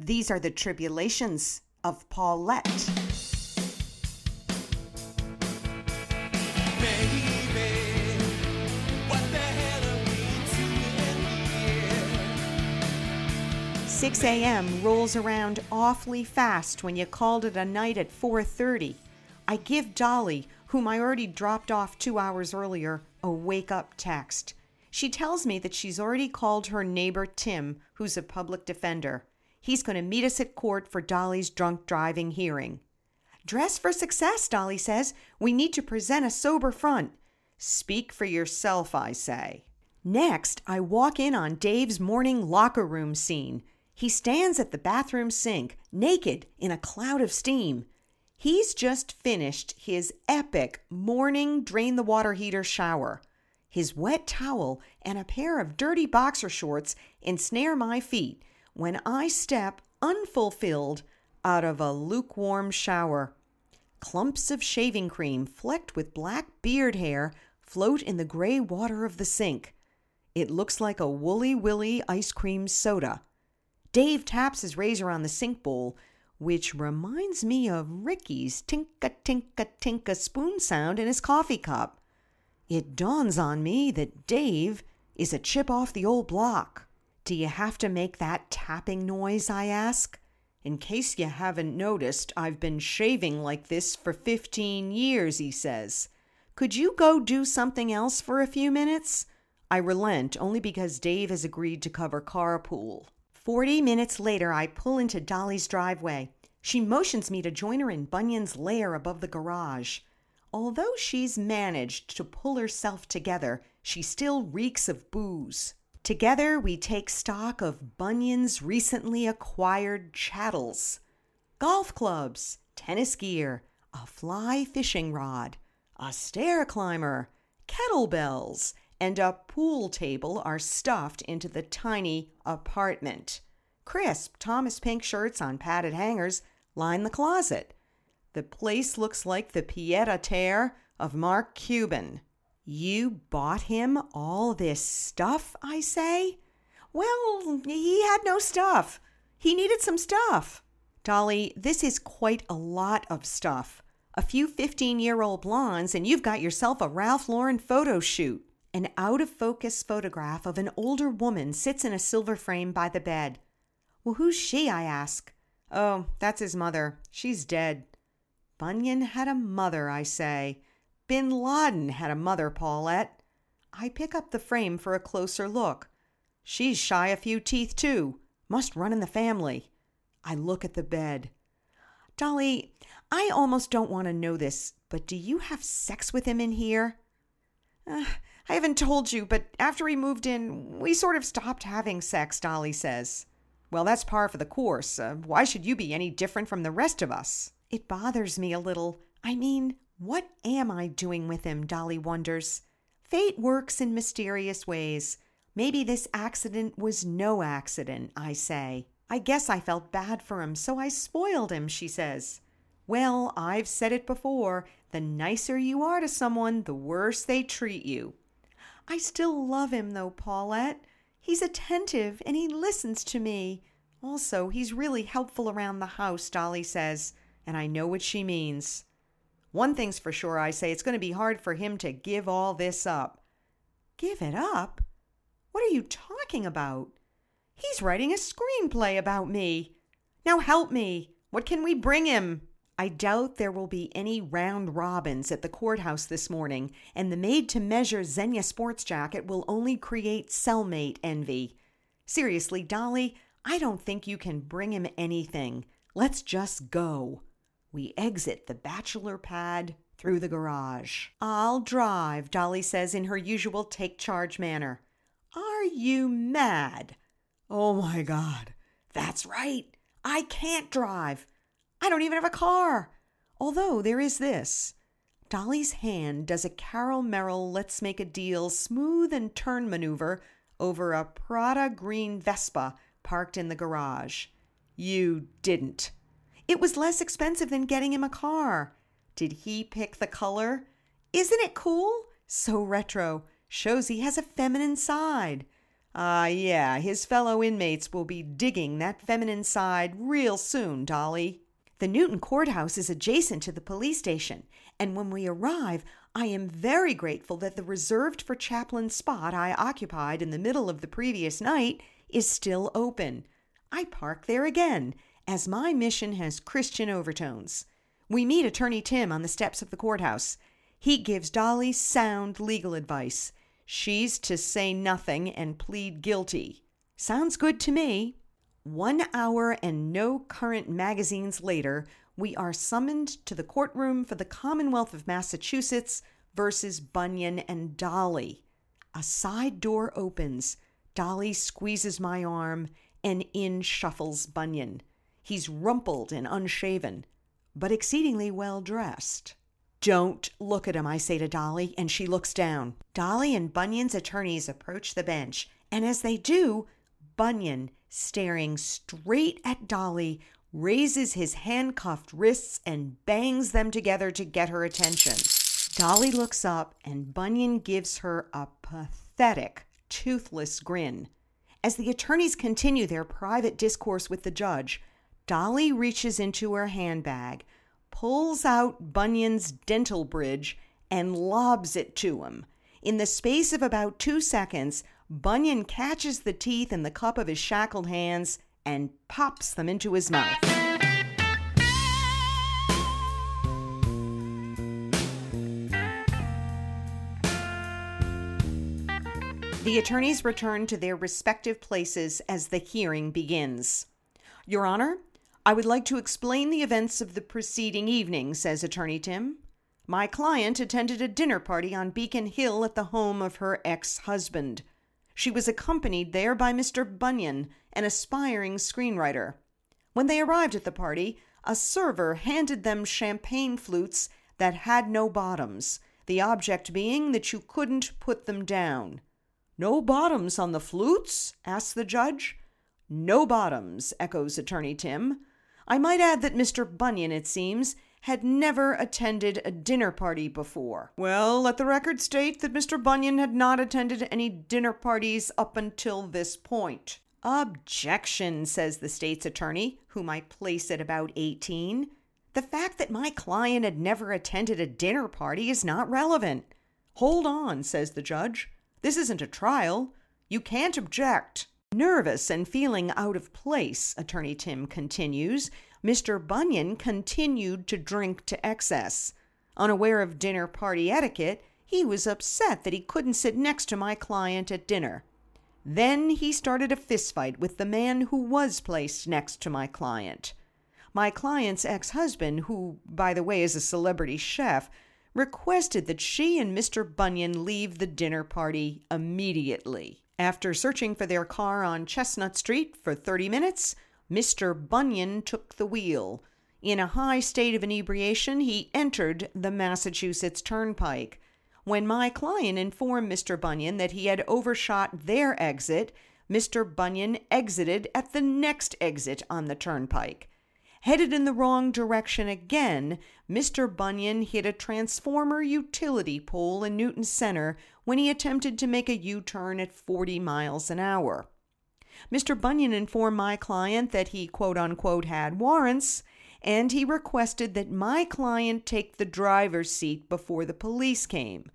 These are the tribulations of Paulette. Six a.m. rolls around awfully fast when you called it a night at 4:30. I give Dolly, whom I already dropped off 2 hours earlier, a wake-up text. She tells me that she's already called her neighbor Tim, who's a public defender. He's going to meet us at court for Dolly's drunk driving hearing. Dress for success, Dolly says. We need to present a sober front. Speak for yourself, I say. Next, I walk in on Dave's morning locker room scene. He stands at the bathroom sink, naked in a cloud of steam. He's just finished his epic morning drain-the-water-heater shower. His wet towel and a pair of dirty boxer shorts ensnare my feet when I step, unfulfilled, out of a lukewarm shower. Clumps of shaving cream flecked with black beard hair float in the gray water of the sink. It looks like a Wooly Willy ice cream soda. Dave taps his razor on the sink bowl, which reminds me of Ricky's tinka-tinka-tinka spoon sound in his coffee cup. It dawns on me that Dave is a chip off the old block. Do you have to make that tapping noise, I ask? In case you haven't noticed, I've been shaving like this for 15 years, he says. Could you go do something else for a few minutes? I relent, only because Dave has agreed to cover carpool. 40 minutes later, I pull into Dolly's driveway. She motions me to join her in Bunyan's lair above the garage. Although she's managed to pull herself together, she still reeks of booze. Together, we take stock of Bunyan's recently acquired chattels. Golf clubs, tennis gear, a fly fishing rod, a stair climber, kettlebells, and a pool table are stuffed into the tiny apartment. Crisp Thomas Pink shirts on padded hangers line the closet. The place looks like the pied-à-terre of Mark Cuban. You bought him all this stuff, I say? Well, he had no stuff. He needed some stuff. Dolly, this is quite a lot of stuff. A few 15-year-old blondes and you've got yourself a Ralph Lauren photo shoot. An out-of-focus photograph of an older woman sits in a silver frame by the bed. Well, who's she, I ask? Oh, that's his mother. She's dead. Bunyan had a mother, I say. Bin Laden had a mother, Paulette. I pick up the frame for a closer look. She's shy a few teeth, too. Must run in the family. I look at the bed. Dolly, I almost don't want to know this, but do you have sex with him in here? I haven't told you, but after he moved in, we sort of stopped having sex, Dolly says. Well, that's par for the course. Why should you be any different from the rest of us? It bothers me a little. I mean, what am I doing with him, Dolly wonders. Fate works in mysterious ways. Maybe this accident was no accident, I say. I guess I felt bad for him, so I spoiled him, she says. Well, I've said it before. The nicer you are to someone, the worse they treat you. I still love him, though, Paulette. He's attentive, and he listens to me. Also, he's really helpful around the house, Dolly says, and I know what she means. One thing's for sure, I say, it's going to be hard for him to give all this up. Give it up? What are you talking about? He's writing a screenplay about me. Now help me. What can we bring him? I doubt there will be any round robins at the courthouse this morning, and the made-to-measure Xenia sports jacket will only create cellmate envy. Seriously, Dolly, I don't think you can bring him anything. Let's just go. We exit the bachelor pad through the garage. I'll drive, Dolly says in her usual take-charge manner. Are you mad? Oh, my God. That's right. I can't drive. I don't even have a car. Although there is this. Dolly's hand does a Carol Merrill let's make a deal smooth and turn maneuver over a Prada green Vespa parked in the garage. You didn't. It was less expensive than getting him a car. Did he pick the color? Isn't it cool? So retro. Shows he has a feminine side. Yeah, his fellow inmates will be digging that feminine side real soon, Dolly. The Newton Courthouse is adjacent to the police station, and when we arrive, I am very grateful that the reserved-for-chaplain spot I occupied in the middle of the previous night is still open. I park there again, as my mission has Christian overtones. We meet Attorney Tim on the steps of the courthouse. He gives Dolly sound legal advice. She's to say nothing and plead guilty. Sounds good to me. 1 hour and no current magazines later, we are summoned to the courtroom for the Commonwealth of Massachusetts versus Bunyan and Dolly. A side door opens. Dolly squeezes my arm, and in shuffles Bunyan. He's rumpled and unshaven, but exceedingly well-dressed. "Don't look at him," I say to Dolly, and she looks down. Dolly and Bunyan's attorneys approach the bench, and as they do, Bunyan, staring straight at Dolly, raises his handcuffed wrists and bangs them together to get her attention. Dolly looks up, and Bunyan gives her a pathetic, toothless grin. As the attorneys continue their private discourse with the judge, Dolly reaches into her handbag, pulls out Bunyan's dental bridge, and lobs it to him. In the space of about 2 seconds, Bunyan catches the teeth in the cup of his shackled hands and pops them into his mouth. The attorneys return to their respective places as the hearing begins. "Your Honor, I would like to explain the events of the preceding evening," says Attorney Tim. "My client attended a dinner party on Beacon Hill at the home of her ex-husband. She was accompanied there by Mr. Bunyan, an aspiring screenwriter. When they arrived at the party, a server handed them champagne flutes that had no bottoms, the object being that you couldn't put them down." "No bottoms on the flutes?" asks the judge. "No bottoms," echoes Attorney Tim. "I might add that Mr. Bunyan, it seems, had never attended a dinner party before." "Well, let the record state that Mr. Bunyan had not attended any dinner parties up until this point." "Objection," says the state's attorney, whom I place at about 18. "The fact that my client had never attended a dinner party is not relevant." "Hold on," says the judge. "This isn't a trial. You can't object." Nervous and feeling out of place, Attorney Tim continues, Mr. Bunyan continued to drink to excess. Unaware of dinner party etiquette, he was upset that he couldn't sit next to my client at dinner. Then he started a fistfight with the man who was placed next to my client. My client's ex-husband, who, by the way, is a celebrity chef, requested that she and Mr. Bunyan leave the dinner party immediately. After searching for their car on Chestnut Street for 30 minutes, Mr. Bunyan took the wheel. In a high state of inebriation, he entered the Massachusetts Turnpike. When my client informed Mr. Bunyan that he had overshot their exit, Mr. Bunyan exited at the next exit on the turnpike. Headed in the wrong direction again, Mr. Bunyan hit a transformer utility pole in Newton Center when he attempted to make a U-turn at 40 miles an hour. Mr. Bunyan informed my client that he quote-unquote had warrants, and he requested that my client take the driver's seat before the police came.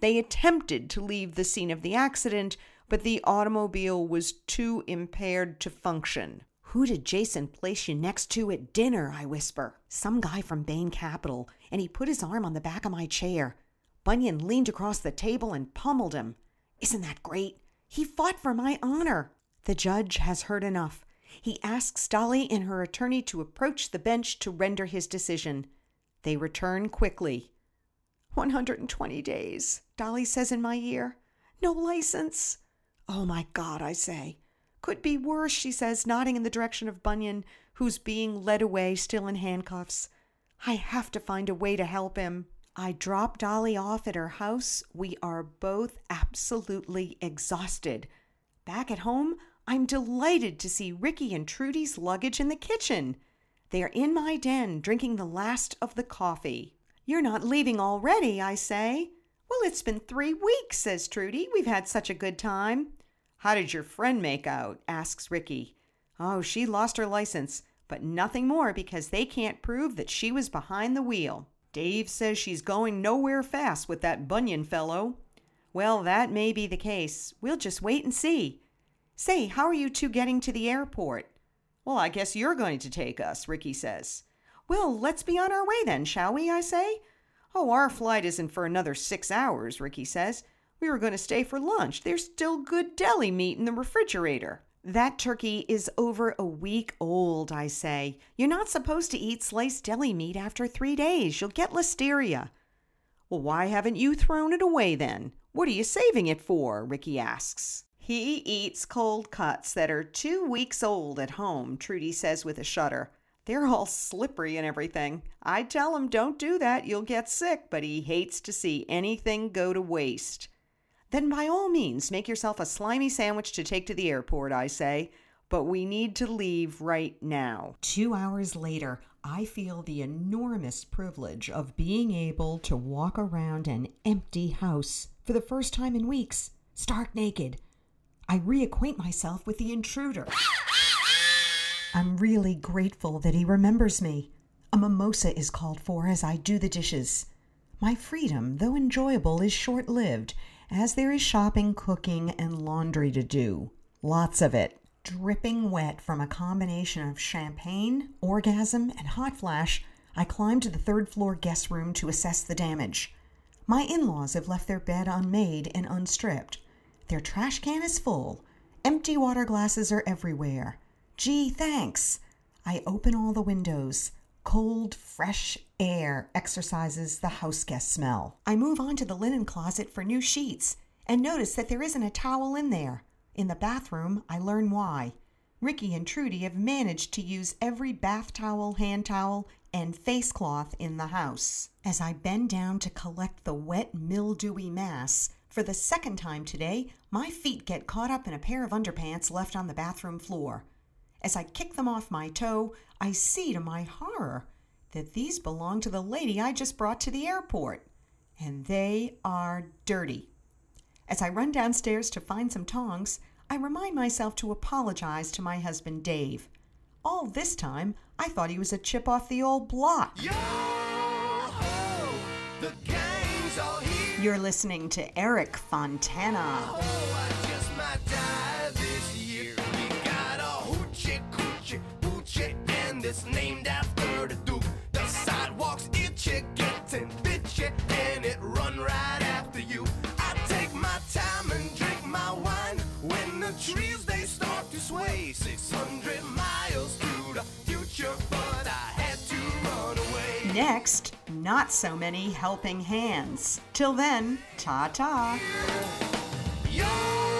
They attempted to leave the scene of the accident, but the automobile was too impaired to function. "Who did Jason place you next to at dinner?" I whisper. "Some guy from Bain Capital, and he put his arm on the back of my chair. Bunyan leaned across the table and pummeled him. Isn't that great? He fought for my honor." The judge has heard enough. He asks Dolly and her attorney to approach the bench to render his decision. They return quickly. 120 days, Dolly says in my ear. No license. "Oh my God," I say. "Could be worse," she says, nodding in the direction of Bunyan, who's being led away, still in handcuffs. "I have to find a way to help him." I drop Dolly off at her house. We are both absolutely exhausted. Back at home, I'm delighted to see Ricky and Trudy's luggage in the kitchen. They're in my den, drinking the last of the coffee. "You're not leaving already," I say. "Well, it's been 3 weeks," says Trudy. "We've had such a good time." How did your friend make out? Asks Ricky. Oh, she lost her license, but nothing more because they can't prove that she was behind the wheel. Dave says she's going nowhere fast with that Bunyan fellow. Well, that may be the case. We'll just wait and see. Say, how are you two getting to the airport? Well, I guess you're going to take us, Ricky says. Well, let's be on our way then, shall we, I say? Oh, our flight isn't for another 6 hours, Ricky says. We were going to stay for lunch. There's still good deli meat in the refrigerator. That turkey is over a week old, I say. You're not supposed to eat sliced deli meat after 3 days. You'll get listeria. Well, why haven't you thrown it away then? What are you saving it for? Ricky asks. He eats cold cuts that are 2 weeks old at home, Trudy says with a shudder. They're all slippery and everything. I tell him, don't do that, you'll get sick, but he hates to see anything go to waste. Then by all means, make yourself a slimy sandwich to take to the airport, I say. But we need to leave right now. 2 hours later, I feel the enormous privilege of being able to walk around an empty house for the first time in weeks, stark naked. I reacquaint myself with the intruder. I'm really grateful that he remembers me. A mimosa is called for as I do the dishes. My freedom, though enjoyable, is short-lived, as there is shopping, cooking, and laundry to do. Lots of it. Dripping wet from a combination of champagne, orgasm, and hot flash, I climb to the third-floor guest room to assess the damage. My in-laws have left their bed unmade and unstripped. Their trash can is full. Empty water glasses are everywhere. Gee, thanks. I open all the windows. Cold, fresh air exorcises the house guest smell. I move on to the linen closet for new sheets and notice that there isn't a towel in there. In the bathroom, I learn why. Ricky and Trudy have managed to use every bath towel, hand towel, and face cloth in the house. As I bend down to collect the wet, mildewy mass, for the second time today, my feet get caught up in a pair of underpants left on the bathroom floor. As I kick them off my toe, I see to my horror that these belong to the lady I just brought to the airport. And they are dirty. As I run downstairs to find some tongs, I remind myself to apologize to my husband Dave. All this time, I thought he was a chip off the old block. Yo-ho, the gang's all here. You're listening to Eric Fontana. Oh, I just might die this year. We got a hoochie, coochie, poochie, and it's named after the Duke. The sidewalk's itchy, getting bitchy, and it run right after you. I take my time and drink my wine. When the trees, they start to sway. 600 miles to the future, but I had to run away. Next, not so many helping hands. Till then, ta-ta. Yeah.